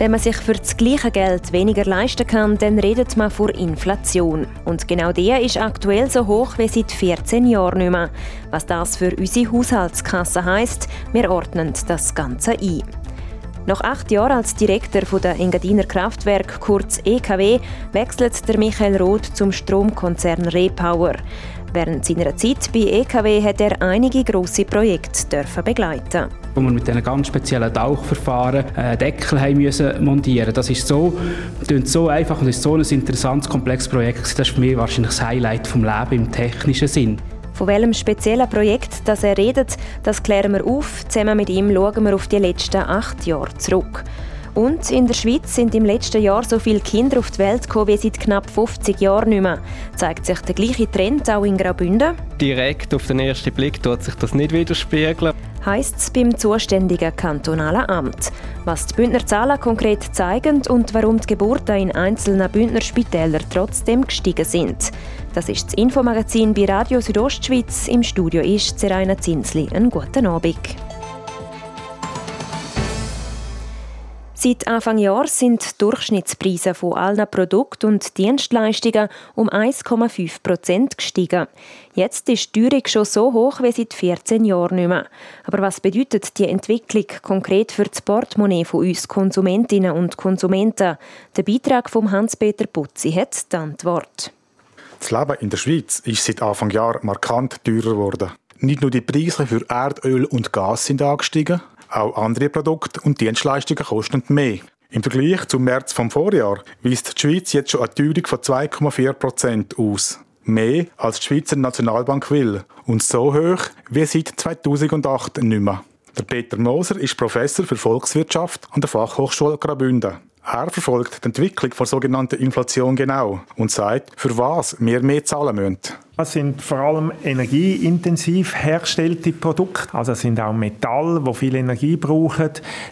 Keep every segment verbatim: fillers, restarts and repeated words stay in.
Wenn man sich für das gleiche Geld weniger leisten kann, dann redet man von Inflation. Und genau die ist aktuell so hoch wie seit vierzehn Jahren nicht mehr. Was das für unsere Haushaltskasse heisst, wir ordnen das Ganze ein. Nach acht Jahren als Direktor der Engadiner Kraftwerke, kurz E K W, wechselt der Michael Roth zum Stromkonzern Repower. Während seiner Zeit bei E K W hat er einige grosse Projekte begleiten. Wo wir mit diesen ganz speziellen Tauchverfahren Deckel haben müssen montieren. Das ist so, klingt so einfach und ist so ein interessantes, komplexes Projekt. Das ist für mich wahrscheinlich das Highlight vom Leben im technischen Sinn. Von welchem speziellen Projekt das er redet, das klären wir auf. Zusammen mit ihm schauen wir auf die letzten acht Jahre zurück. Und in der Schweiz sind im letzten Jahr so viele Kinder auf die Welt gekommen wie seit knapp fünfzig Jahren nicht mehr. Zeigt sich der gleiche Trend auch in Graubünden? Direkt auf den ersten Blick tut sich das nicht widerspiegeln. Heisst es beim zuständigen kantonalen Amt. Was die Bündner Zahlen konkret zeigen und warum die Geburten in einzelnen Bündner Spitälern trotzdem gestiegen sind. Das ist das Infomagazin bei Radio Südostschweiz. Im Studio ist Seraina Zinsli. Einen guten Abend. Seit Anfang Jahr sind die Durchschnittspreise von allen Produkten und Dienstleistungen um eins Komma fünf Prozent gestiegen. Jetzt ist die Teuerung schon so hoch wie seit vierzehn Jahren nicht mehr. Aber was bedeutet die Entwicklung konkret für das Portemonnaie von uns Konsumentinnen und Konsumenten? Der Beitrag von Hans-Peter Butzi hat die Antwort. Das Leben in der Schweiz ist seit Anfang Jahr markant teurer geworden. Nicht nur die Preise für Erdöl und Gas sind angestiegen, auch andere Produkte und Dienstleistungen kosten mehr. Im Vergleich zum März vom Vorjahr weist die Schweiz jetzt schon eine Teuerung von zwei Komma vier Prozent aus. Mehr als die Schweizer Nationalbank will und so hoch wie seit zweitausendacht nicht mehr. Der Peter Moser ist Professor für Volkswirtschaft an der Fachhochschule Graubünden. Er verfolgt die Entwicklung der sogenannten Inflation genau und sagt, für was wir mehr zahlen müssen. Das sind vor allem energieintensiv hergestellte Produkte. Also es sind auch Metalle, die viel Energie brauchen.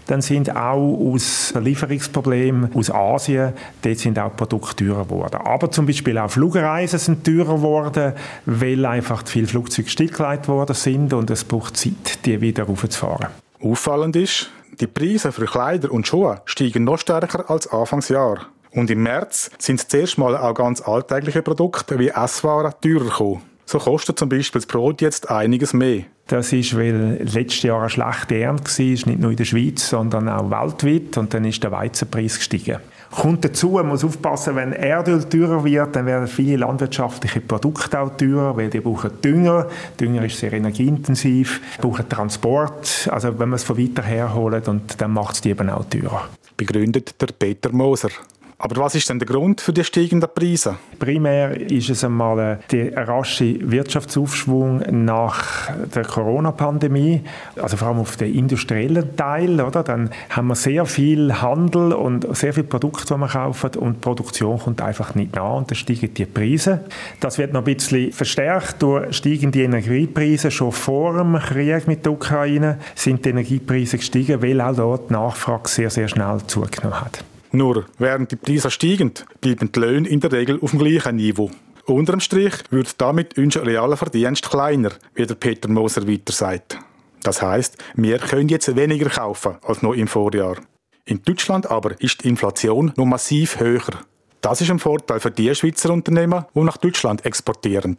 Dann sind auch aus Lieferungsproblemen aus Asien, dort sind auch Produkte teurer geworden. Aber zum Beispiel auch Flugreisen sind teurer geworden, weil einfach viele Flugzeuge stillgelegt worden sind und es braucht Zeit, die wieder raufzufahren. Auffallend ist, die Preise für Kleider und Schuhe steigen noch stärker als Anfangsjahr. Und im März sind es zuerst mal auch ganz alltägliche Produkte wie Esswaren teurer gekommen. So kostet zum Beispiel das Brot jetzt einiges mehr. Das ist, weil letztes Jahr eine schlechte Ernte war, nicht nur in der Schweiz, sondern auch weltweit. Und dann ist der Weizenpreis gestiegen. Kommt dazu, man muss aufpassen, wenn Erdöl teurer wird, dann werden viele landwirtschaftliche Produkte auch teurer, weil die brauchen Dünger. Dünger ist sehr energieintensiv, brauchen Transport, also wenn man es von weiter her holt, und dann macht es die eben auch teurer. Begründet der Peter Moser. Aber was ist denn der Grund für die steigenden Preise? Primär ist es einmal der rasche Wirtschaftsaufschwung nach der Corona-Pandemie, also vor allem auf den industriellen Teil. Oder? Dann haben wir sehr viel Handel und sehr viele Produkte, die wir kaufen, und die Produktion kommt einfach nicht nach und dann steigen die Preise. Das wird noch ein bisschen verstärkt durch steigende Energiepreise. Schon vor dem Krieg mit der Ukraine sind die Energiepreise gestiegen, weil auch dort die Nachfrage sehr, sehr schnell zugenommen hat. Nur, während die Preise steigen, bleiben die Löhne in der Regel auf dem gleichen Niveau. Unterm Strich wird damit unser realer Verdienst kleiner, wie der Peter Moser weiter sagt. Das heisst, wir können jetzt weniger kaufen als noch im Vorjahr. In Deutschland aber ist die Inflation noch massiv höher. Das ist ein Vorteil für die Schweizer Unternehmen, die nach Deutschland exportieren.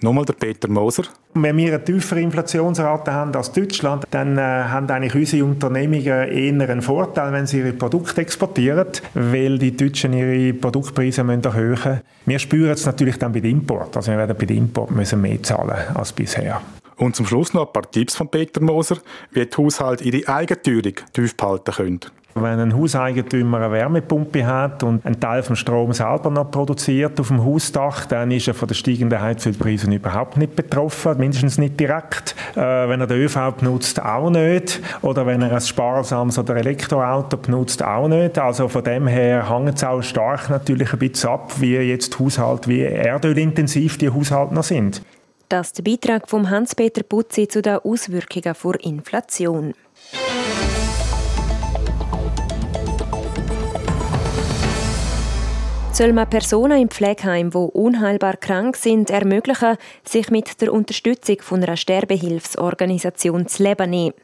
Nochmal der Peter Moser. Wenn wir eine tiefere Inflationsrate haben als Deutschland, dann äh, haben eigentlich unsere Unternehmungen eher einen Vorteil, wenn sie ihre Produkte exportieren, weil die Deutschen ihre Produktpreise erhöhen müssen. Wir spüren es natürlich dann bei den Import. Also wir werden bei den Import müssen mehr zahlen als bisher. Und zum Schluss noch ein paar Tipps von Peter Moser, wie die Haushalte ihre Eigenteuerung tief behalten können. Wenn ein Hauseigentümer eine Wärmepumpe hat und einen Teil vom Strom selber noch produziert auf dem Hausdach, dann ist er von den steigenden Heizölpreisen überhaupt nicht betroffen, mindestens nicht direkt. Äh, wenn er den ÖV benutzt, auch nicht. Oder wenn er ein sparsames oder Elektroauto benutzt, auch nicht. Also von dem her hängt es auch stark natürlich ein bisschen ab, wie jetzt die Haushalte, wie erdölintensiv die Haushalte noch sind. Das ist der Beitrag von Hans-Peter Butzi zu den Auswirkungen der Inflation. soll man Personen im Pflegeheim, die unheilbar krank sind, ermöglichen, sich mit der Unterstützung von einer Sterbehilfsorganisation zu Leben nehmen.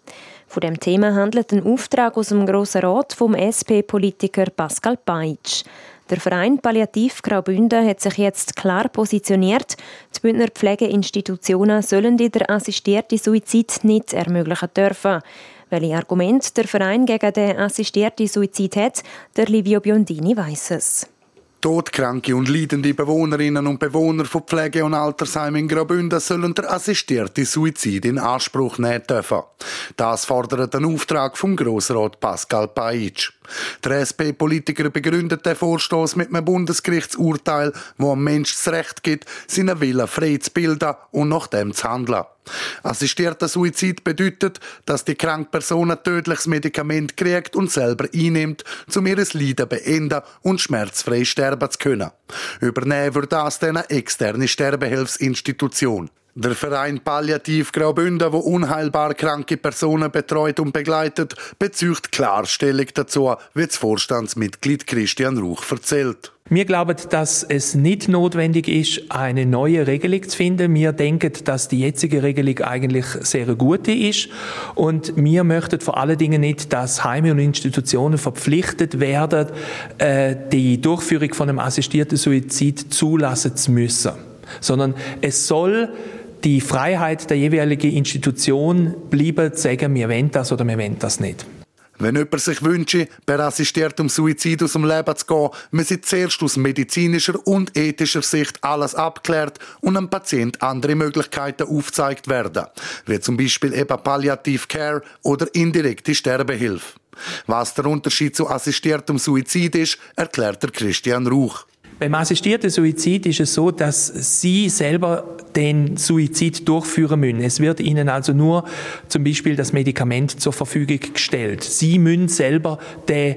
Von dem Thema handelt ein Auftrag aus dem Grossen Rat vom S P-Politiker Pascale Paitsch. Der Verein Palliativ Graubünden hat sich jetzt klar positioniert. Die Bündner Pflegeinstitutionen sollen der assistierte Suizid nicht ermöglichen dürfen. Welche Argumente der Verein gegen den assistierten Suizid hat, der Livio Biondini weiss es. Todkranke und leidende Bewohnerinnen und Bewohner von Pflege- und Altersheimen in Graubünden sollen der assistierte Suizid in Anspruch nehmen dürfen. Das fordert ein Auftrag vom Grossrat Pascale Paitsch. Der S P-Politiker begründet den Vorstoß mit einem Bundesgerichtsurteil, wo einem Menschen das Recht gibt, seinen Willen frei zu bilden und nach dem zu handeln. Assistierter Suizid bedeutet, dass die kranke Person ein tödliches Medikament kriegt und selber einnimmt, um ihr Leiden zu beenden und schmerzfrei sterben zu können. Übernehmen würde das dann eine externe Sterbehilfsinstitution. Der Verein Palliativ Graubünden, der unheilbar kranke Personen betreut und begleitet, bezieht Klarstellung dazu, wie das Vorstandsmitglied Christian Rauch erzählt. Wir glauben, dass es nicht notwendig ist, eine neue Regelung zu finden. Wir denken, dass die jetzige Regelung eigentlich sehr gut ist. Und wir möchten vor allen Dingen nicht, dass Heime und Institutionen verpflichtet werden, die Durchführung von einem assistierten Suizid zulassen zu müssen. Sondern es soll die Freiheit der jeweiligen Institution bleiben, zu sagen, wir wollen das oder wir wollen das nicht. Wenn jemand sich wünsche, bei assistiertem Suizid aus dem Leben zu gehen, müsse zuerst aus medizinischer und ethischer Sicht alles abgeklärt und einem Patienten andere Möglichkeiten aufgezeigt werden, wie zum Beispiel eben Palliative Care oder indirekte Sterbehilfe. Was der Unterschied zu assistiertem Suizid ist, erklärt der Christian Rauch. Beim assistierten Suizid ist es so, dass Sie selber den Suizid durchführen müssen. Es wird Ihnen also nur zum Beispiel das Medikament zur Verfügung gestellt. Sie müssen selber die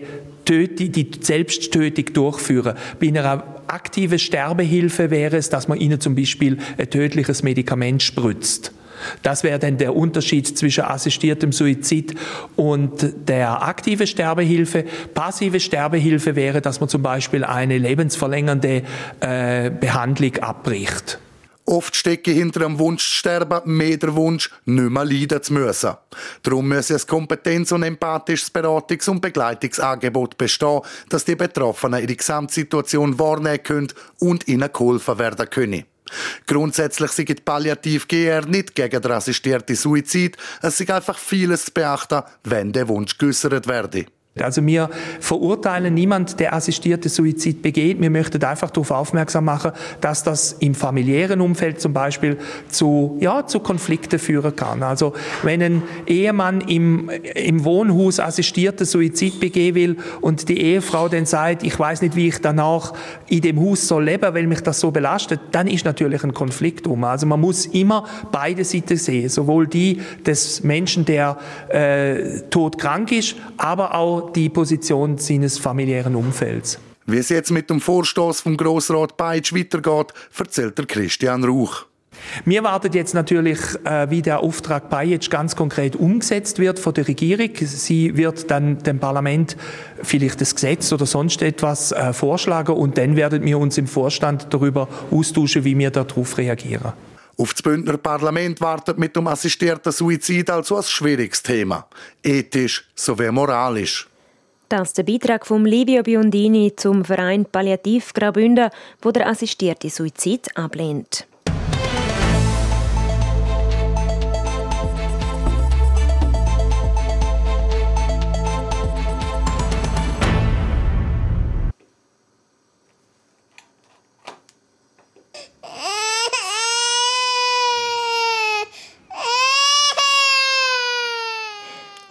Selbsttötung durchführen. Bei einer aktiven Sterbehilfe wäre es, dass man Ihnen zum Beispiel ein tödliches Medikament spritzt. Das wäre dann der Unterschied zwischen assistiertem Suizid und der aktiven Sterbehilfe. Passive Sterbehilfe wäre, dass man zum Beispiel eine lebensverlängernde äh, Behandlung abbricht. Oft stecke hinter dem Wunsch zu sterben mehr der Wunsch, nicht mehr leiden zu müssen. Darum müsse ein kompetenz- und empathisches Beratungs- und Begleitungsangebot bestehen, dass die Betroffenen ihre Gesamtsituation wahrnehmen können und ihnen geholfen werden können. Grundsätzlich sei die Palliativ G R nicht gegen den assistierten Suizid, es sei einfach vieles zu beachten, wenn der Wunsch geäussert werde. Also wir verurteilen niemanden, der assistierten Suizid begeht. Wir möchten einfach darauf aufmerksam machen, dass das im familiären Umfeld zum Beispiel zu, ja, zu Konflikten führen kann. Also wenn ein Ehemann im, im Wohnhaus assistierten Suizid begehen will und die Ehefrau dann sagt, ich weiss nicht, wie ich danach in dem Haus soll leben, weil mich das so belastet, dann ist natürlich ein Konflikt um. Also man muss immer beide Seiten sehen, sowohl die des Menschen, der äh, todkrank ist, aber auch die Position seines familiären Umfelds. Wie es jetzt mit dem Vorstoß vom Grossrat Paitsch weitergeht, erzählt der Christian Rauch. Wir warten jetzt natürlich, wie der Auftrag Paitsch ganz konkret umgesetzt wird von der Regierung. Sie wird dann dem Parlament vielleicht das Gesetz oder sonst etwas vorschlagen und dann werden wir uns im Vorstand darüber austauschen, wie wir darauf reagieren. Auf das Bündner Parlament wartet mit dem assistierten Suizid also ein schwieriges Thema. Ethisch sowie moralisch. Das ist der Beitrag von Livio Biondini zum Verein Palliativ Graubünden, wo der assistierte Suizid ablehnt.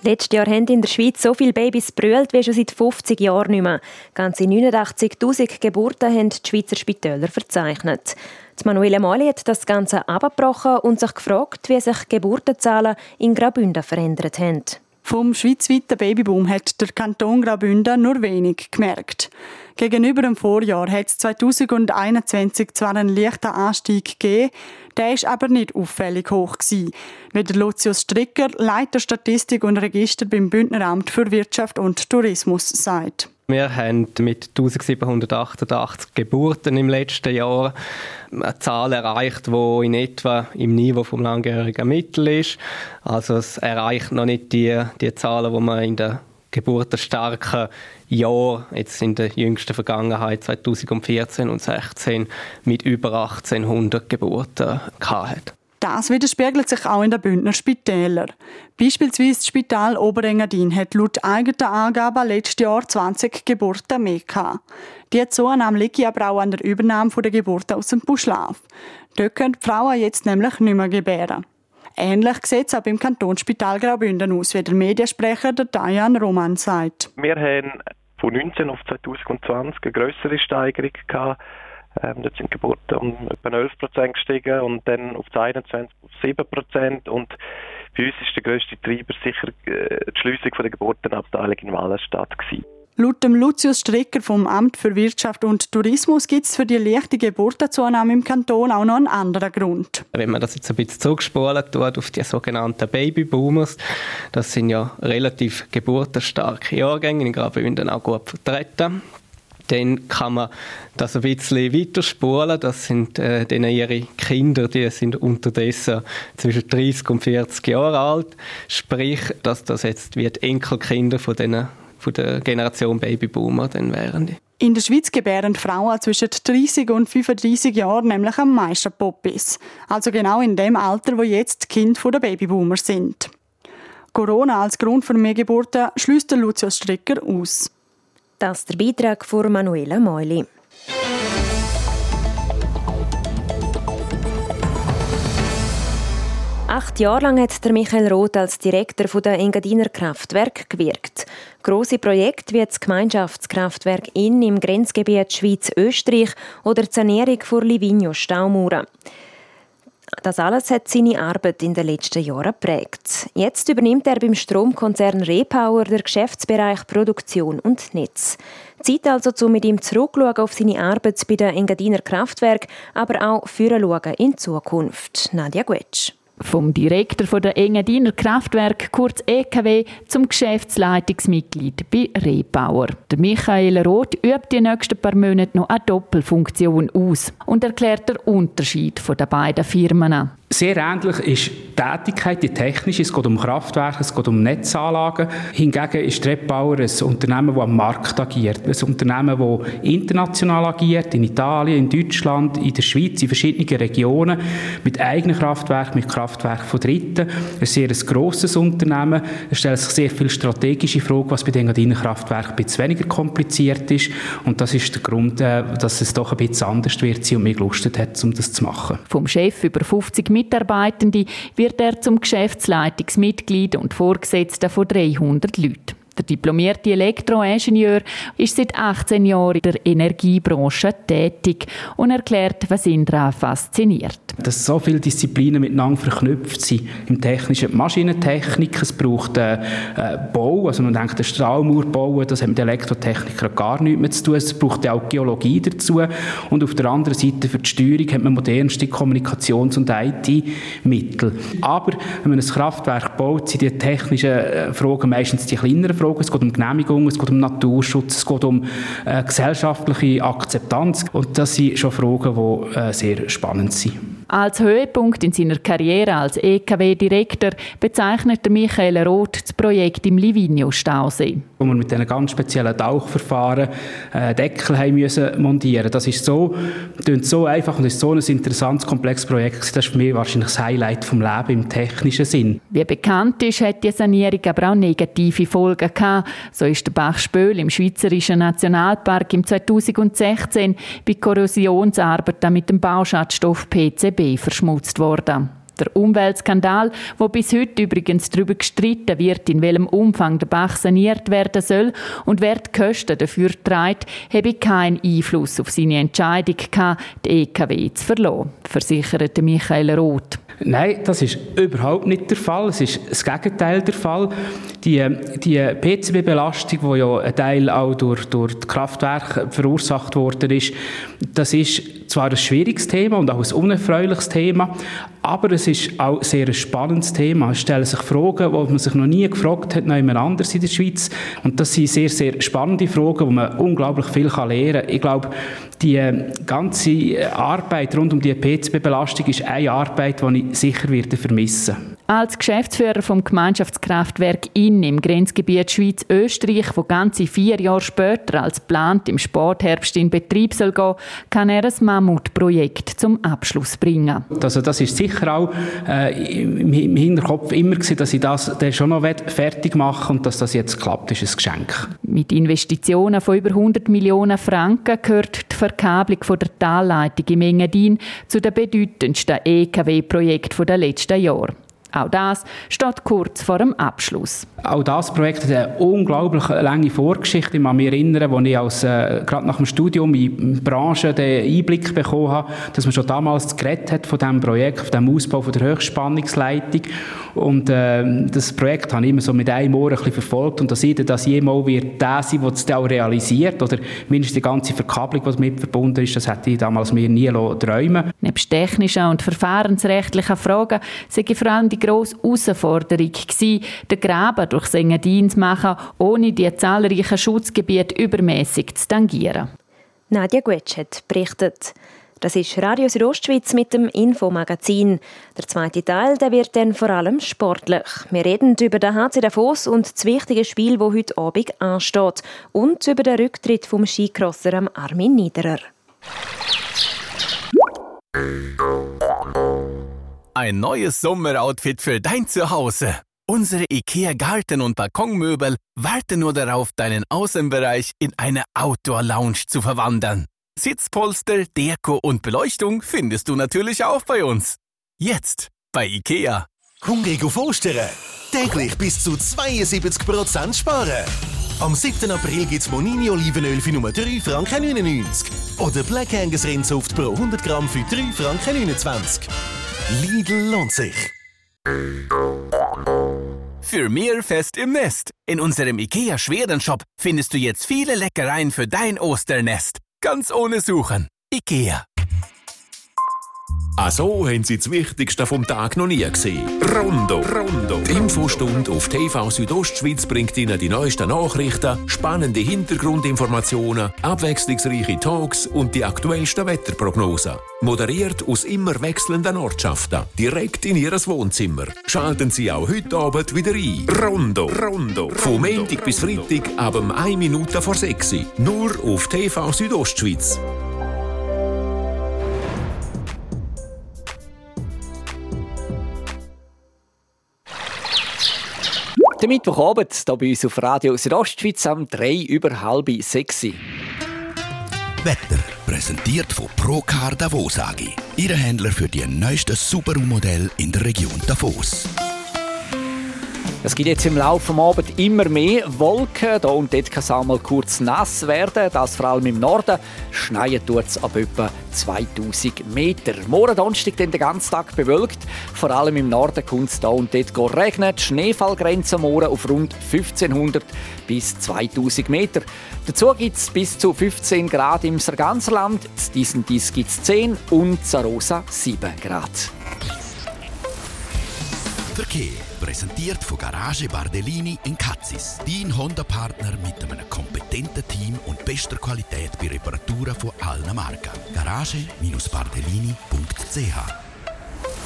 Letztes Jahr haben in der Schweiz so viele Babys brüllt wie schon seit fünfzig Jahren nicht mehr. Ganze neunundachtzigtausend Geburten haben die Schweizer Spitäler verzeichnet. Die Manuela Mali hat das Ganze abgebrochen und sich gefragt, wie sich Geburtenzahlen in Graubünden verändert haben. Vom schweizweiten Babyboom hat der Kanton Graubünden nur wenig gemerkt. Gegenüber dem Vorjahr hat es zweitausendeinundzwanzig zwar einen leichten Anstieg gegeben, der war aber nicht auffällig hoch gewesen, wie der Lucius Stricker, Leiter Statistik und Register beim Bündneramt für Wirtschaft und Tourismus, sagt. Wir haben mit siebzehnhundertachtundachtzig Geburten im letzten Jahr eine Zahl erreicht, die in etwa im Niveau des langjährigen Mittel ist. Also es erreicht noch nicht die, die Zahlen, die man in den geburtenstarken Jahren, jetzt in der jüngsten Vergangenheit zweitausendvierzehn und zweitausendsechzehn, mit über achtzehnhundert Geburten hatte. Das widerspiegelt sich auch in den Bündner Spitälern. Beispielsweise das Spital Oberengadin hat laut eigener Angaben letztes Jahr zwanzig Geburten mehr gehabt. Die Zunahme liegt aber auch an der Übernahme der Geburten aus dem Buschlaf. Dort können die Frauen jetzt nämlich nicht mehr gebären. Ähnlich sieht es auch beim Kantonsspital Graubünden aus, wie der Mediensprecher der Diane Roman sagt. Wir haben von neunzehn auf zweitausendzwanzig eine grössere Steigerung gehabt. Ähm, dort sind die Geburten um etwa elf Prozent gestiegen und dann auf einundzwanzig auf sieben Prozent. Und bei uns war der grösste Treiber sicher äh, die Schliessung der Geburtenabteilung in Wallenstadt gewesen. Laut dem Lucius Stricker vom Amt für Wirtschaft und Tourismus gibt es für die leichte Geburtenzunahme im Kanton auch noch einen anderen Grund. Wenn man das jetzt ein bisschen zurückspulen tut auf die sogenannten Babyboomers, das sind ja relativ geburtenstarke Jahrgänge, in Graubünden auch gut vertreten. Dann kann man das ein bisschen weiterspulen. Das sind äh, denn ihre Kinder, die sind unterdessen zwischen dreißig und vierzig Jahre alt. Sprich, dass das jetzt wie die Enkelkinder von, denen, von der Generation Babyboomer dann wären. Die. In der Schweiz gebären Frauen zwischen dreißig und fünfunddreißig Jahren nämlich am meisten Poppies. Also genau in dem Alter, wo jetzt die Kinder der Babyboomer sind. Corona als Grund für mehr Geburten schliesst Lucius Stricker aus. Das ist der Beitrag von Manuela Mali. Acht Jahre lang hat der Michael Roth als Direktor der Engadiner Kraftwerke gewirkt. Grosse Projekte wie das Gemeinschaftskraftwerk Inn im Grenzgebiet Schweiz-Österreich oder die Sanierung der Livigno-Staumauer. Das alles hat seine Arbeit in den letzten Jahren geprägt. Jetzt übernimmt er beim Stromkonzern Repower den Geschäftsbereich Produktion und Netz. Zeit also, zu mit ihm zurückzuschauen auf seine Arbeit bei den Engadiner Kraftwerken, aber auch vorzuschauen in Zukunft. Nadja Gwetsch. Vom Direktor der Engadiner Kraftwerke, kurz E K W, zum Geschäftsleitungsmitglied bei Repower. Der Michael Roth übt die nächsten paar Monate noch eine Doppelfunktion aus und erklärt den Unterschied der beiden Firmen. Sehr ähnlich ist die Tätigkeit, die technische. Es geht um Kraftwerke, es geht um Netzanlagen. Hingegen ist Repower ein Unternehmen, das am Markt agiert. Ein Unternehmen, das international agiert, in Italien, in Deutschland, in der Schweiz, in verschiedenen Regionen, mit eigenen Kraftwerken, mit Kraftwerken von Dritten. Ein sehr grosses Unternehmen. Es stellt sich sehr viele strategische Fragen, was bei den Engadiner Kraftwerken ein bisschen weniger kompliziert ist. Und das ist der Grund, dass es doch ein bisschen anders wird und mehr Lust hat, um das zu machen. Vom Chef über fünfzig Mitarbeitende wird er zum Geschäftsleitungsmitglied und Vorgesetzten von dreihundert Leuten. Der diplomierte Elektroingenieur ist seit achtzehn Jahren in der Energiebranche tätig und erklärt, was ihn daran fasziniert. Dass so viele Disziplinen miteinander verknüpft sind. Im Technischen die Maschinentechnik, es braucht äh, Bau, also man denkt, eine Staumauer bauen, das hat mit Elektrotechniker gar nichts mehr zu tun. Es braucht auch Geologie dazu. Und auf der anderen Seite für die Steuerung hat man modernste Kommunikations- und I T-Mittel. Aber wenn man ein Kraftwerk baut, sind die technischen Fragen meistens die kleineren Fragen. Es geht um Genehmigung, es geht um Naturschutz, es geht um äh, gesellschaftliche Akzeptanz. Und das sind schon Fragen, die äh, sehr spannend sind. Als Höhepunkt in seiner Karriere als E K W-Direktor bezeichnet Michael Roth das Projekt im Livigno-Stausee. Wo wir mit einem ganz speziellen Tauchverfahren äh, Deckel haben müssen montieren. Das ist so, klingt so einfach und ist so ein interessantes, komplexes Projekt. Das ist für mich wahrscheinlich das Highlight vom Leben im technischen Sinn. Wie bekannt ist, hat die Sanierung aber auch negative Folgen gehabt. So ist der Bach Spöl im Schweizerischen Nationalpark im zweitausendsechzehn bei Korrosionsarbeiten mit dem Bauschadstoff P C B verschmutzt worden. Der Umweltskandal, wo bis heute übrigens darüber gestritten wird, in welchem Umfang der Bach saniert werden soll und wer die Kosten dafür trägt, habe keinen Einfluss auf seine Entscheidung gehabt, die E K W zu verlassen, versicherte Michael Roth. Nein, das ist überhaupt nicht der Fall. Es ist das Gegenteil der Fall. Die, die P C B-Belastung, die ja ein Teil auch durch, durch die Kraftwerke verursacht worden ist, das ist zwar ein schwieriges Thema und auch ein unerfreuliches Thema, aber es ist auch sehr ein spannendes Thema. Es stellen sich Fragen, die man sich noch nie gefragt hat, noch jemand anders in der Schweiz. Und das sind sehr, sehr spannende Fragen, wo man unglaublich viel lernen kann. Ich glaube, die ganze Arbeit rund um die P C B-Belastung ist eine Arbeit, die ich sicher werde vermissen werde. Als Geschäftsführer vom Gemeinschaftskraftwerk Inn im Grenzgebiet Schweiz-Österreich, wo ganze vier Jahre später als geplant im Sportherbst in Betrieb soll gehen, kann er ein Mammutprojekt zum Abschluss bringen. Also das ist sicher auch äh, im, im Hinterkopf immer gewesen, dass ich das der schon noch fertig mache und dass das jetzt klappt, ist ein Geschenk. Mit Investitionen von über hundert Millionen Franken gehört die Verkabelung von der Talleitung im Engadin zu den bedeutendsten E K W-Projekten der letzten Jahre. Auch das steht kurz vor dem Abschluss. Auch das Projekt hat eine unglaublich lange Vorgeschichte. Ich kann mich erinnern, als ich als, äh, gerade nach dem Studium in die Branche den Einblick bekommen habe, dass man schon damals geredet hat von diesem Projekt, von dem Ausbau von der Höchstspannungsleitung. Und äh, das Projekt habe ich immer so mit einem Ohr ein bisschen verfolgt. Und dass jeder das jemals wird, der sein, der es auch realisiert, oder mindestens die ganze Verkabelung, die damit verbunden ist, das hätte ich damals mir nie träumen. Nebst technischen und verfahrensrechtlichen Fragen sind vor allem die grosse Herausforderung war, den Graben durch das Engadin zu machen, ohne die zahlreichen Schutzgebiete übermässig zu tangieren. Nadja Gwetsch hat berichtet. Das ist Radio Südostschweiz mit dem Infomagazin. Der zweite Teil der wird dann vor allem sportlich. Wir reden über den H C Davos und das wichtige Spiel, das heute Abend ansteht. Und über den Rücktritt vom Skicrosser Armin Niederer. Ein neues Sommeroutfit für dein Zuhause. Unsere Ikea Garten- und Balkonmöbel warten nur darauf, deinen Außenbereich in eine Outdoor-Lounge zu verwandeln. Sitzpolster, Deko und Beleuchtung findest du natürlich auch bei uns. Jetzt bei Ikea. Hungrig auf Ostern? Täglich bis zu zweiundsiebzig Prozent sparen. Am siebten April gibt's Monini Olivenöl für nur drei Franken neunundneunzig. Oder Black Angus Rindsoft pro hundert Gramm für drei Franken neunundzwanzig. Lidl lohnt sich. Für mehr Fest im Nest. In unserem Ikea-Schwedenshop findest du jetzt viele Leckereien für dein Osternest. Ganz ohne Suchen. Ikea. Also haben Sie das Wichtigste vom Tag noch nie gesehen. Rondo. Rondo. Die Infostunde auf T V Südostschweiz bringt Ihnen die neuesten Nachrichten, spannende Hintergrundinformationen, abwechslungsreiche Talks und die aktuellsten Wetterprognosen. Moderiert aus immer wechselnden Ortschaften, direkt in Ihr Wohnzimmer. Schalten Sie auch heute Abend wieder ein. Rondo. Rondo. Von Montag bis Freitag ab um eine Minute vor sechs. Nur auf T V Südostschweiz. Der Mittwochabend hier bei uns auf Radio Südostschweiz am drei über halb sechs. Wetter präsentiert von ProCar Davos A G. Ihr Händler für die neuesten Subaru-Modelle in der Region Davos. Es gibt jetzt im Laufe des Abends immer mehr Wolken. Hier und dort kann es auch mal kurz nass werden. Das vor allem im Norden. Schneien tut es ab etwa zweitausend Meter. Morgen Donnerstag den ganzen Tag bewölkt. Vor allem im Norden kommt es hier und dort regnen. Die Schneefallgrenze morgen auf rund fünfzehnhundert bis zweitausend Meter. Dazu gibt es bis zu fünfzehn Grad im ganzen Land. In Disentis gibt es zehn und in Arosa sieben Grad. Verkehr präsentiert von Garage Bardellini in Katzis. Dein Honda-Partner mit einem kompetenten Team und bester Qualität bei Reparaturen von allen Marken. garage dash bardellini punkt c h.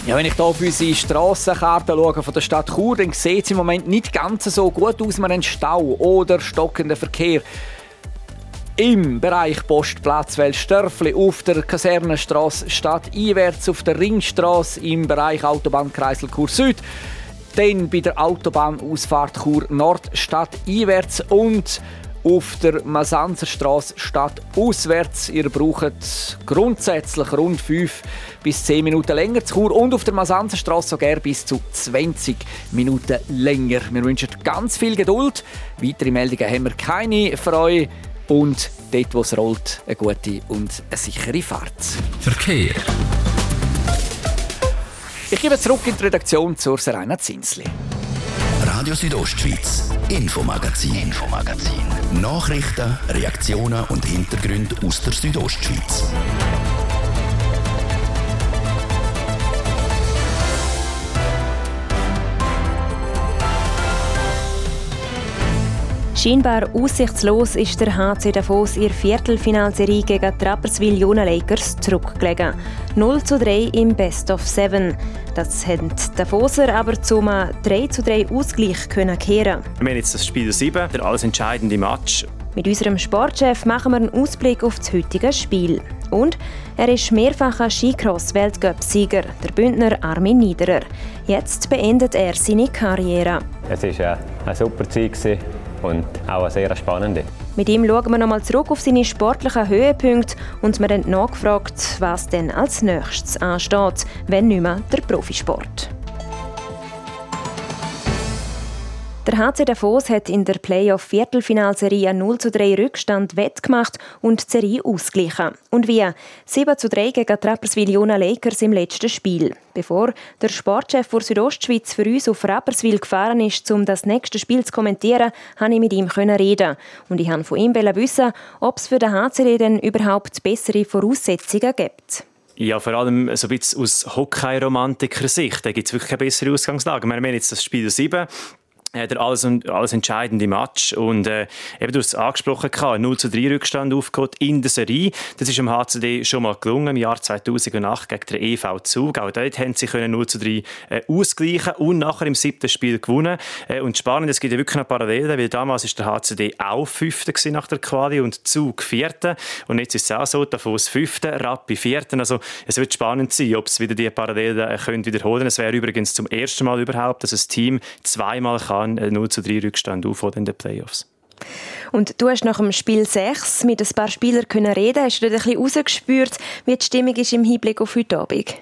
Ja, wenn ich hier auf unsere Strassenkarte schaue von der Stadt Chur, dann sieht es im Moment nicht ganz so gut aus. Wir haben Stau oder stockenden Verkehr. Im Bereich Postplatz Wellstörfli, auf der Kasernenstrasse stadteinwärts, auf der Ringstrasse im Bereich Autobahnkreisel Chur Süd, dann bei der Autobahnausfahrt Chur Nord stadteinwärts und auf der Masanzerstrasse stadtauswärts. Ihr braucht grundsätzlich rund fünf bis zehn Minuten länger zu Chur und auf der Masanzerstrasse sogar bis zu zwanzig Minuten länger. Wir wünschen ganz viel Geduld. Weitere Meldungen haben wir keine für euch. Und dort, wo es rollt, eine gute und eine sichere Fahrt. Verkehr. Ich gebe zurück in die Redaktion zur Seraina Zinsli. Radio Südostschweiz, Infomagazin. Infomagazin. Nachrichten, Reaktionen und Hintergründe aus der Südostschweiz. Scheinbar aussichtslos ist der H C Davos in der Viertelfinalserie gegen die Rapperswil-Jona Lakers zurückgelegen. null zu drei im Best of Seven. Das haben die Davoser aber zum drei zu drei Ausgleich kehren können. Wir haben jetzt das Spiel sieben, der alles entscheidende Match. Mit unserem Sportchef machen wir einen Ausblick auf das heutige Spiel. Und er ist mehrfacher Skicross-Weltcup-Sieger, der Bündner Armin Niederer. Jetzt beendet er seine Karriere. Es war eine super Zeit und auch eine sehr spannende. Mit ihm schauen wir nochmal zurück auf seine sportlichen Höhepunkte und wir haben nachgefragt, was denn als nächstes ansteht, wenn nicht mehr der Profisport. Der H C Davos hat in der Playoff-Viertelfinalserie null zu drei Rückstand wettgemacht und die Serie ausgeglichen. Und wie? sieben zu drei gegen die Rapperswil-Jona Lakers im letzten Spiel. Bevor der Sportchef der Südostschweiz für uns auf Rapperswil gefahren ist, um das nächste Spiel zu kommentieren, konnte ich mit ihm reden. Und ich wollte von ihm wissen, ob es für den H C D denn überhaupt bessere Voraussetzungen gibt. Ja, vor allem so ein bisschen aus Hockey-Romantiker-Sicht. Da gibt es wirklich eine bessere Ausgangslage. Wir haben jetzt das Spiel sieben. Der alles, alles entscheidende Match. Und äh, eben, du hast es angesprochen, null zu drei Rückstand aufgeholt in der Serie. Das ist dem H C D schon mal gelungen, im Jahr zweitausendacht gegen den E V Zug. Auch dort haben sie können null zu drei äh, ausgleichen und nachher im siebten Spiel gewonnen. Äh, und spannend, es gibt ja wirklich eine Parallele, weil damals war der H C D auch Fünfter nach der Quali und Zug Vierter. Und jetzt ist es auch so, Davos Fünfter, Rappi Vierter. Also es wird spannend sein, ob es wieder diese Parallelen äh, können wiederholen können. Es wäre übrigens zum ersten Mal überhaupt, dass ein Team zweimal kann null zu drei Rückstand auf in den Playoffs. Und du hast nach dem Spiel sechs mit ein paar Spielern reden. Hast du dich ein bisschen rausgespürt, wie die Stimmung ist im Hinblick auf heute Abend?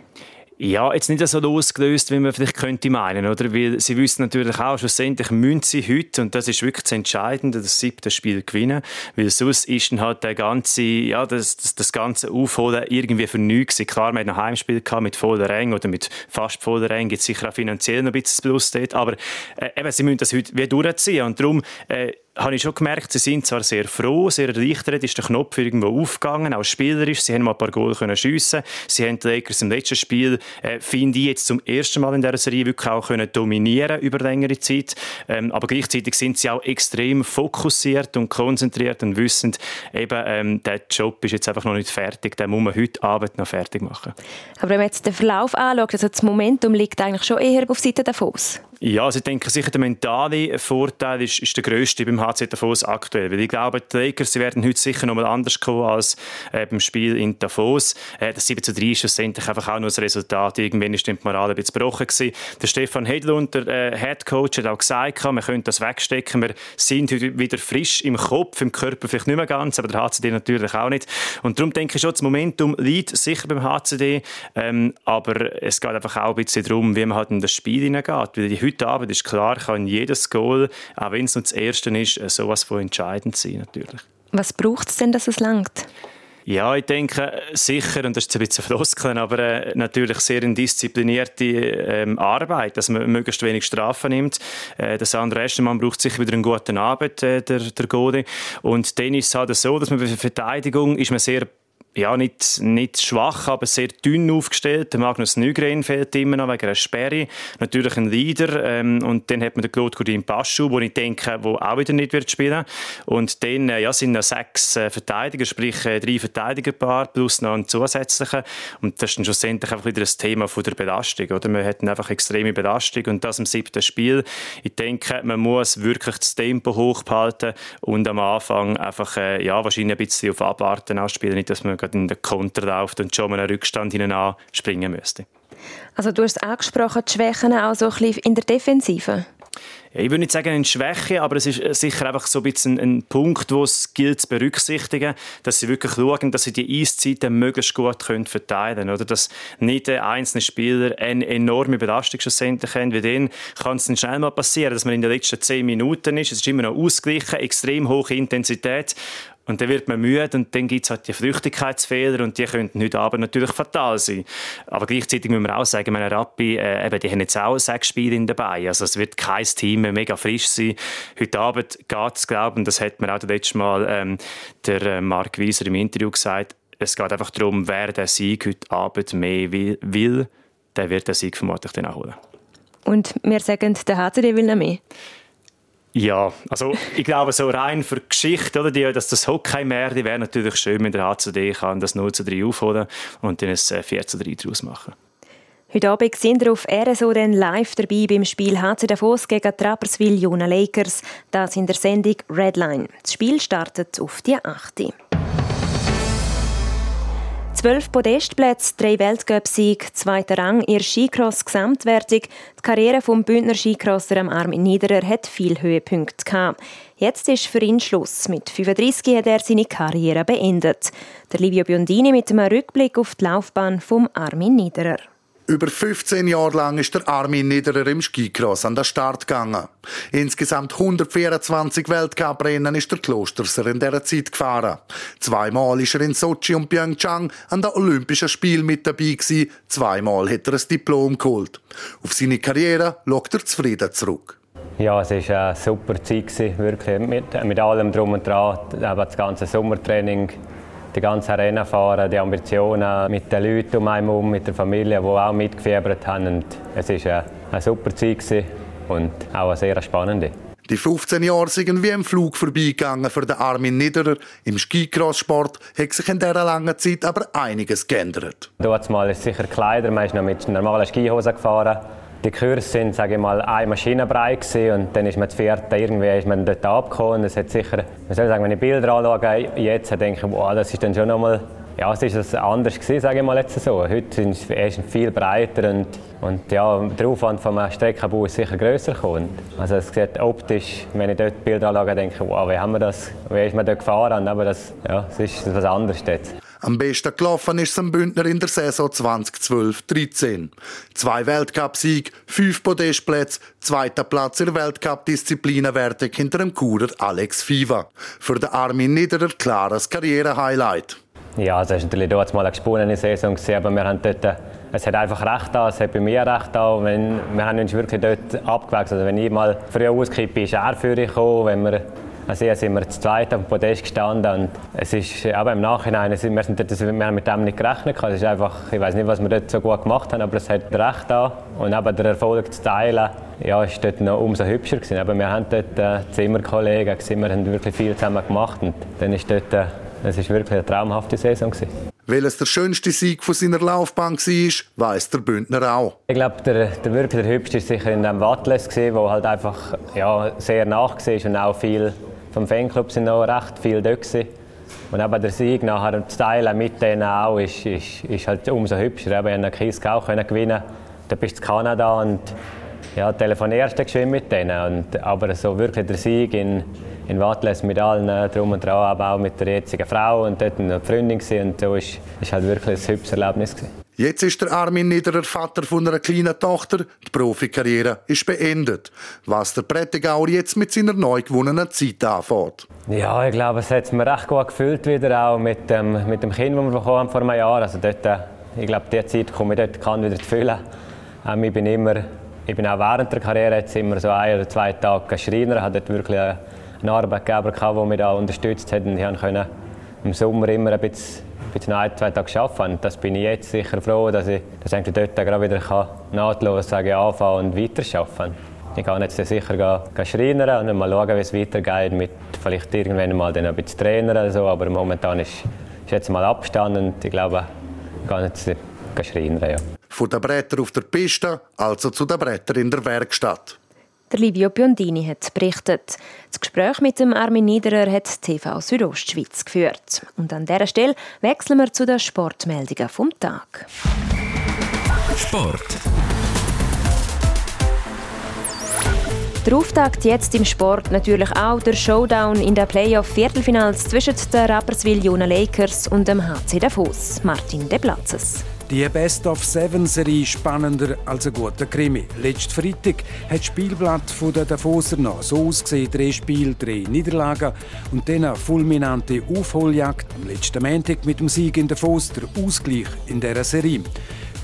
Ja, jetzt nicht so losgelöst, wie man vielleicht könnte meinen, oder? Weil sie wissen natürlich auch, schlussendlich müssen sie heute, und das ist wirklich das Entscheidende, das siebte Spiel gewinnen, weil sonst ist dann halt der ganze, ja, das, das, das ganze Aufholen irgendwie für nichts. Klar, man hat noch Heimspiel gehabt mit voller Ränge oder mit fast voller Ränge, gibt es sicher auch finanziell noch ein bisschen Plus dort, aber äh, eben, sie müssen das heute wie durchziehen und darum äh, habe ich schon gemerkt, sie sind zwar sehr froh, sehr erleichtert, ist der Knopf irgendwo aufgegangen, auch spielerisch, sie haben mal ein paar Goal können schiessen, sie haben die Lakers im letzten Spiel, äh, finde ich, jetzt zum ersten Mal in dieser Serie wirklich auch können dominieren über längere Zeit, ähm, aber gleichzeitig sind sie auch extrem fokussiert und konzentriert und wissend, eben, ähm, der Job ist jetzt einfach noch nicht fertig, den muss man heute Abend noch fertig machen. Aber wenn man jetzt den Verlauf anschaut, also das Momentum liegt eigentlich schon eher auf Seite Davos. Ja, also ich denke sicher, der mentale Vorteil ist, ist der grösste beim H C Davos aktuell. Weil ich glaube, die Lakers sie werden heute sicher noch mal anders kommen als äh, beim Spiel in Davos. Äh, das sieben zu drei ist schlussendlich einfach auch nur ein Resultat. Irgendwann ist die Moral ein bisschen gebrochen gewesen. Der Stefan Hedlund, der äh, Headcoach, hat auch gesagt, man könnte das wegstecken. Wir sind heute wieder frisch im Kopf, im Körper vielleicht nicht mehr ganz, aber der H C D natürlich auch nicht. Und darum denke ich schon, das Momentum liegt sicher beim H C D. Ähm, aber es geht einfach auch ein bisschen darum, wie man halt in das Spiel hineingeht. Weil die heute Abend ist klar, kann jedes Goal, auch wenn es nur das erste ist, sowas von entscheidend sein natürlich. Was braucht es denn, dass es langt? Ja, ich denke, sicher, und das ist ein bisschen Floskeln, aber äh, natürlich sehr disziplinierte ähm, Arbeit, dass man möglichst wenig Strafen nimmt. Äh, der Sandro Eschenmann braucht sicher wieder einen guten Abend, äh, der, der Gode. Und dann ist es halt so, dass man bei der Verteidigung ist man sehr ja, nicht, nicht schwach, aber sehr dünn aufgestellt. Der Magnus Nygren fehlt immer noch wegen einer Sperre. Natürlich ein Leader. Ähm, und dann hat man den Claude Godin Paschu, wo ich denke, wo auch wieder nicht wird spielen. Und dann äh, ja, sind noch sechs äh, Verteidiger, sprich äh, drei Verteidigerpaar plus noch einen zusätzlichen. Und das ist dann schlussendlich einfach wieder das Thema von der Belastung. Oder? Man hat einfach extreme Belastung und das im siebten Spiel. Ich denke, man muss wirklich das Tempo hochhalten und am Anfang einfach äh, ja, wahrscheinlich ein bisschen auf Abwarten ausspielen, nicht, dass man in den Konter läuft und schon mal einen Rückstand hinein springen müsste. Also du hast angesprochen, die Schwächen auch so ein bisschen in der Defensive. Ich würde nicht sagen eine Schwäche, aber es ist sicher einfach so ein bisschen ein Punkt, wo es gilt zu berücksichtigen, dass sie wirklich schauen, dass sie die Eiszeiten möglichst gut können verteilen können. Dass nicht einzelne Spieler eine enorme Belastung schlussendlich haben, weil dann kann es dann schnell mal passieren, dass man in den letzten zehn Minuten ist, es ist immer noch ausgeglichen, extrem hohe Intensität. Und dann wird man müde und dann gibt es halt die Flüchtigkeitsfehler und die könnten heute Abend natürlich fatal sein. Aber gleichzeitig müssen wir auch sagen, meine Rappi, äh, eben, die haben jetzt auch sechs Spiele in dabei. Also es wird kein Team mehr mega frisch sein. Heute Abend geht es, glaube ich, und das hat mir auch das letzte Mal ähm, der Marc Wieser im Interview gesagt, es geht einfach darum, wer den Sieg heute Abend mehr will, der wird den Sieg vermutlich dann auch holen. Und wir sagen, der H C D will noch mehr. Ja, also ich glaube, so rein für die Geschichte, oder, die, dass das Hockey mehr wäre natürlich schön, wenn der H C D kann das null zu drei aufholen und dann ein vier zu drei daraus machen. Heute Abend sind wir auf R S O dann live dabei beim Spiel H C Davos gegen die Rapperswil-Jona Lakers. Das in der Sendung Redline. Das Spiel startet auf die achte Zwölf Podestplätze, drei Weltcup-Siege, zweiter Rang in der Skicross-Gesamtwertung. Die Karriere vom Bündner Skicrosser Armin Niederer hat viele Höhepunkte gehabt. Jetzt ist für ihn Schluss. Mit fünfunddreissig hat er seine Karriere beendet. Der Livio Biondini mit einem Rückblick auf die Laufbahn von Armin Niederer. Über fünfzehn Jahre lang ist der Armin Niederer im Skicross an den Start gegangen. Insgesamt hundertvierundzwanzig Weltcuprennen ist der Klosterser in dieser Zeit gefahren. Zweimal ist er in Sochi und Pyeongchang an den Olympischen Spielen mit dabei gewesen. Zweimal hat er ein Diplom geholt. Auf seine Karriere schaut er zufrieden zurück. Ja, es war eine super Zeit gewesen, wirklich. Mit, mit allem Drum und Dran, das ganze Sommertraining. Die ganze Arena fahren, die Ambitionen mit den Leuten um einen herum, mit der Familie, die auch mitgefiebert haben. Und es war eine super Zeit und auch eine sehr spannende. Die fünfzehn Jahre sind wie im Flug vorbeigegangen für den Armin Niederer. Im Skicross-Sport hat sich in dieser langen Zeit aber einiges geändert. Dort mal ist sicher Kleider, man ist noch mit normalen Skihosen gefahren. Die Kurse waren, sage ich mal, eine Maschine breit und dann ist man zu viert, irgendwie ist man dort abgekommen. Es hat sicher, man soll sagen, wenn ich Bilder anschaue, jetzt denke ich, wow, das ist dann schon nochmal, ja, es ist das anders gewesen, sage ich mal jetzt so. Heute ist es viel breiter und, und ja, der Aufwand von einem Streckenbau ist sicher grösser geworden. Also es sieht optisch, wenn ich dort Bilder anschaue, denke ich, wow, wie haben wir das, wie ist man dort gefahren, aber das, ja, es ist etwas anderes jetzt. Am besten gelaufen ist es am Bündner in der Saison zweitausendzwölf dreizehn. Zwei Weltcup-Siege, fünf Podestplätze, zweiter Platz in der Weltcup-Disziplinenwertung hinter dem Churer Alex Fiva. Für den Armin Niederer klares Karriere-Highlight. Ja, das war natürlich dort mal eine gesponnene Saison, aber wir haben dort, es hat einfach recht da, es hat bei mir recht da. Wenn, wir haben uns wirklich dort abgewechselt. Also wenn ich mal früh auskippe, ist er für mich gekommen, wenn wir Also hier sind wir zu zweit am Podest gestanden und es ist aber im Nachhinein, wir, sind, wir haben mit dem nicht gerechnet. Es ist einfach, ich weiß nicht, was wir dort so gut gemacht haben, aber es hat recht an. Und eben der Erfolg zu teilen, ja, ist dort noch umso hübscher gewesen. Aber wir haben dort äh, Zimmerkollegen, wir haben wirklich viel zusammen gemacht und dann ist dort, äh, es ist wirklich eine traumhafte Saison gewesen. Weil es der schönste Sieg von seiner Laufbahn war, weiss der Bündner auch. Ich glaube, der, der wirklich der hübschste war sicher in dem Wattles, der halt einfach ja, sehr nach war und auch viel vom Fanclub sind noch recht viel da gewesen. Und eben der Sieg nachher zu teilen mit denen auch ist, ist, ist halt umso hübscher. Wir konnten Kieske auch gewinnen. Da bist du in Kanada und ja, telefonierst du geschwind mit denen. Und, aber so wirklich der Sieg in, in Wattles mit allen drum und dran, aber auch mit der jetzigen Frau und dort eine Freundin gewesen. Und so ist, ist halt wirklich ein hübsches Erlebnis gewesen. Jetzt ist der Armin Niederer Vater von einer kleinen Tochter. Die Profikarriere ist beendet. Was der Prättigauer jetzt mit seiner neu gewonnenen Zeit anfängt. Ja, ich glaube, es hat mir recht gut gefühlt wieder, auch mit dem, mit dem Kind, das wir bekommen haben vor einem Jahr. Also dort, ich glaube, diese Zeit komme ich dort kann wieder zu füllen. Ähm, ich, bin immer, ich bin auch während der Karriere jetzt immer so ein oder zwei Tage Schreiner. Ich hatte dort wirklich einen Arbeitgeber, der mich da unterstützt hat. Und ich konnte im Sommer immer ein bisschen Ich habe ein, zwei Tage gearbeitet. Das bin ich jetzt sicher froh, dass ich, dass ich dort gerade wieder nahtlos anfangen und weiterarbeiten kann. Ich kann jetzt sicher schreinern und mal schauen, wie es weitergeht. Mit vielleicht irgendwann mal ein bisschen Trainer. So. Aber momentan ist, ist jetzt mal Abstand und ich glaube, ich kann jetzt schreinern. Ja. Von den Brettern auf der Piste, also zu den Brettern in der Werkstatt. Der Livio Biondini hat berichtet. Das Gespräch mit dem Armin Niederer hat T V Südostschweiz geführt. Und an dieser Stelle wechseln wir zu den Sportmeldungen vom Tag. Sport. Der Auftakt jetzt im Sport natürlich auch der Showdown in den Playoff-Viertelfinals zwischen den Rapperswil-Jona Lakers und dem H C Davos. Martin De Platzes. Die Best-of-Seven-Serie spannender als ein guter Krimi. Letzten Freitag hat das Spielblatt der Davoser noch so ausgesehen: drei Spiele, drei Niederlagen und dann eine fulminante Aufholjagd am letzten Montag mit dem Sieg in Davos, der Ausgleich in dieser Serie.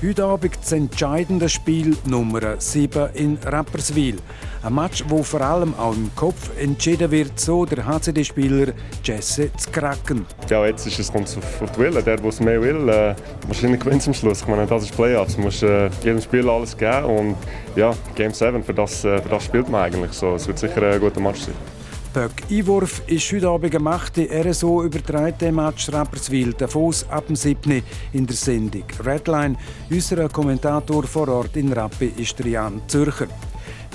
Heute Abend das entscheidende Spiel Nummer sieben in Rapperswil. Ein Match, wo vor allem auch im Kopf entschieden wird, so der H C D-Spieler Jesse Zkracken. Ja, jetzt ist es, kommt es auf, auf die Wille. Der, der es mehr will, äh, wahrscheinlich gewinnt es am Schluss. Ich meine, das ist Playoffs. Du musst äh, jedem Spiel alles geben. Und ja, Game sieben, für das, äh, für das spielt man eigentlich so. Es wird sicher ein guter Match sein. Böck-Einwurf ist heute Abend gemacht. Die R S O überträgt den Match Rapperswil Davos ab dem siebten in der Sendung Redline. Unser Kommentator vor Ort in Rappe ist Drian Zürcher.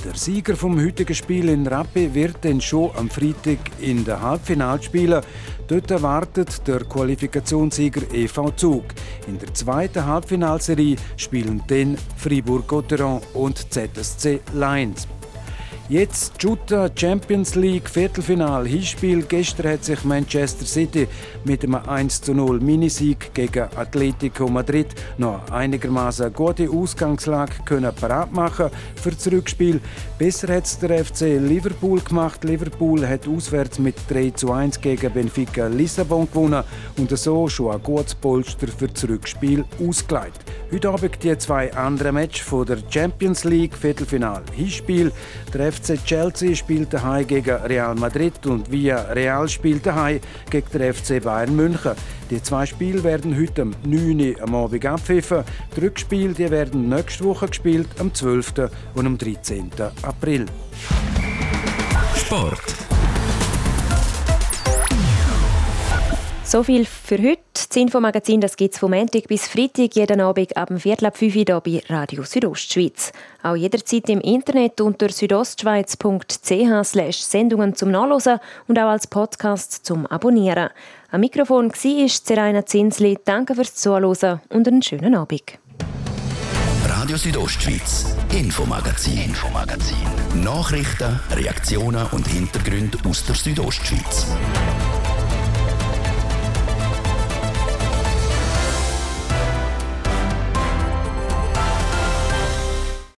Der Sieger vom heutigen Spiel in Rappe wird dann schon am Freitag in der Halbfinale spielen. Dort erwartet der Qualifikationssieger E V Zug. In der zweiten Halbfinalserie spielen dann Fribourg-Gotteron und Z S C Lions. Jetzt Jutta Champions League Viertelfinal Hinspiel. Gestern hat sich Manchester City mit einem eins zu null Minisieg gegen Atletico Madrid noch einigermaßen gute Ausgangslage können parat machen für das Rückspiel. Besser hat es der F C Liverpool gemacht. Liverpool hat auswärts mit drei zu eins gegen Benfica Lissabon gewonnen und so schon ein gutes Polster für das Rückspiel ausgelegt. Heute Abend die zwei anderen Matches der Champions League Viertelfinal Hinspiel. F C Chelsea spielt daheim gegen Real Madrid und Villarreal spielt daheim gegen den F C Bayern München. Die zwei Spiele werden heute am neun Uhr am Abend abpfiffen. Die Rückspiele die werden nächste Woche gespielt, am zwölften und am dreizehnten April. Sport. So viel für heute. Das Infomagazin gibt es vom Montag bis Freitag jeden Abend ab dem Viertel ab fünf hier bei Radio Südostschweiz. Auch jederzeit im Internet unter südostschweiz punkt c h slash Sendungen zum Nachhören und auch als Podcast zum Abonnieren. Am Mikrofon war Seraina Zinsli. Danke fürs Zuhören und einen schönen Abend. Radio Südostschweiz, Infomagazin. Infomagazin. Nachrichten, Reaktionen und Hintergründe aus der Südostschweiz.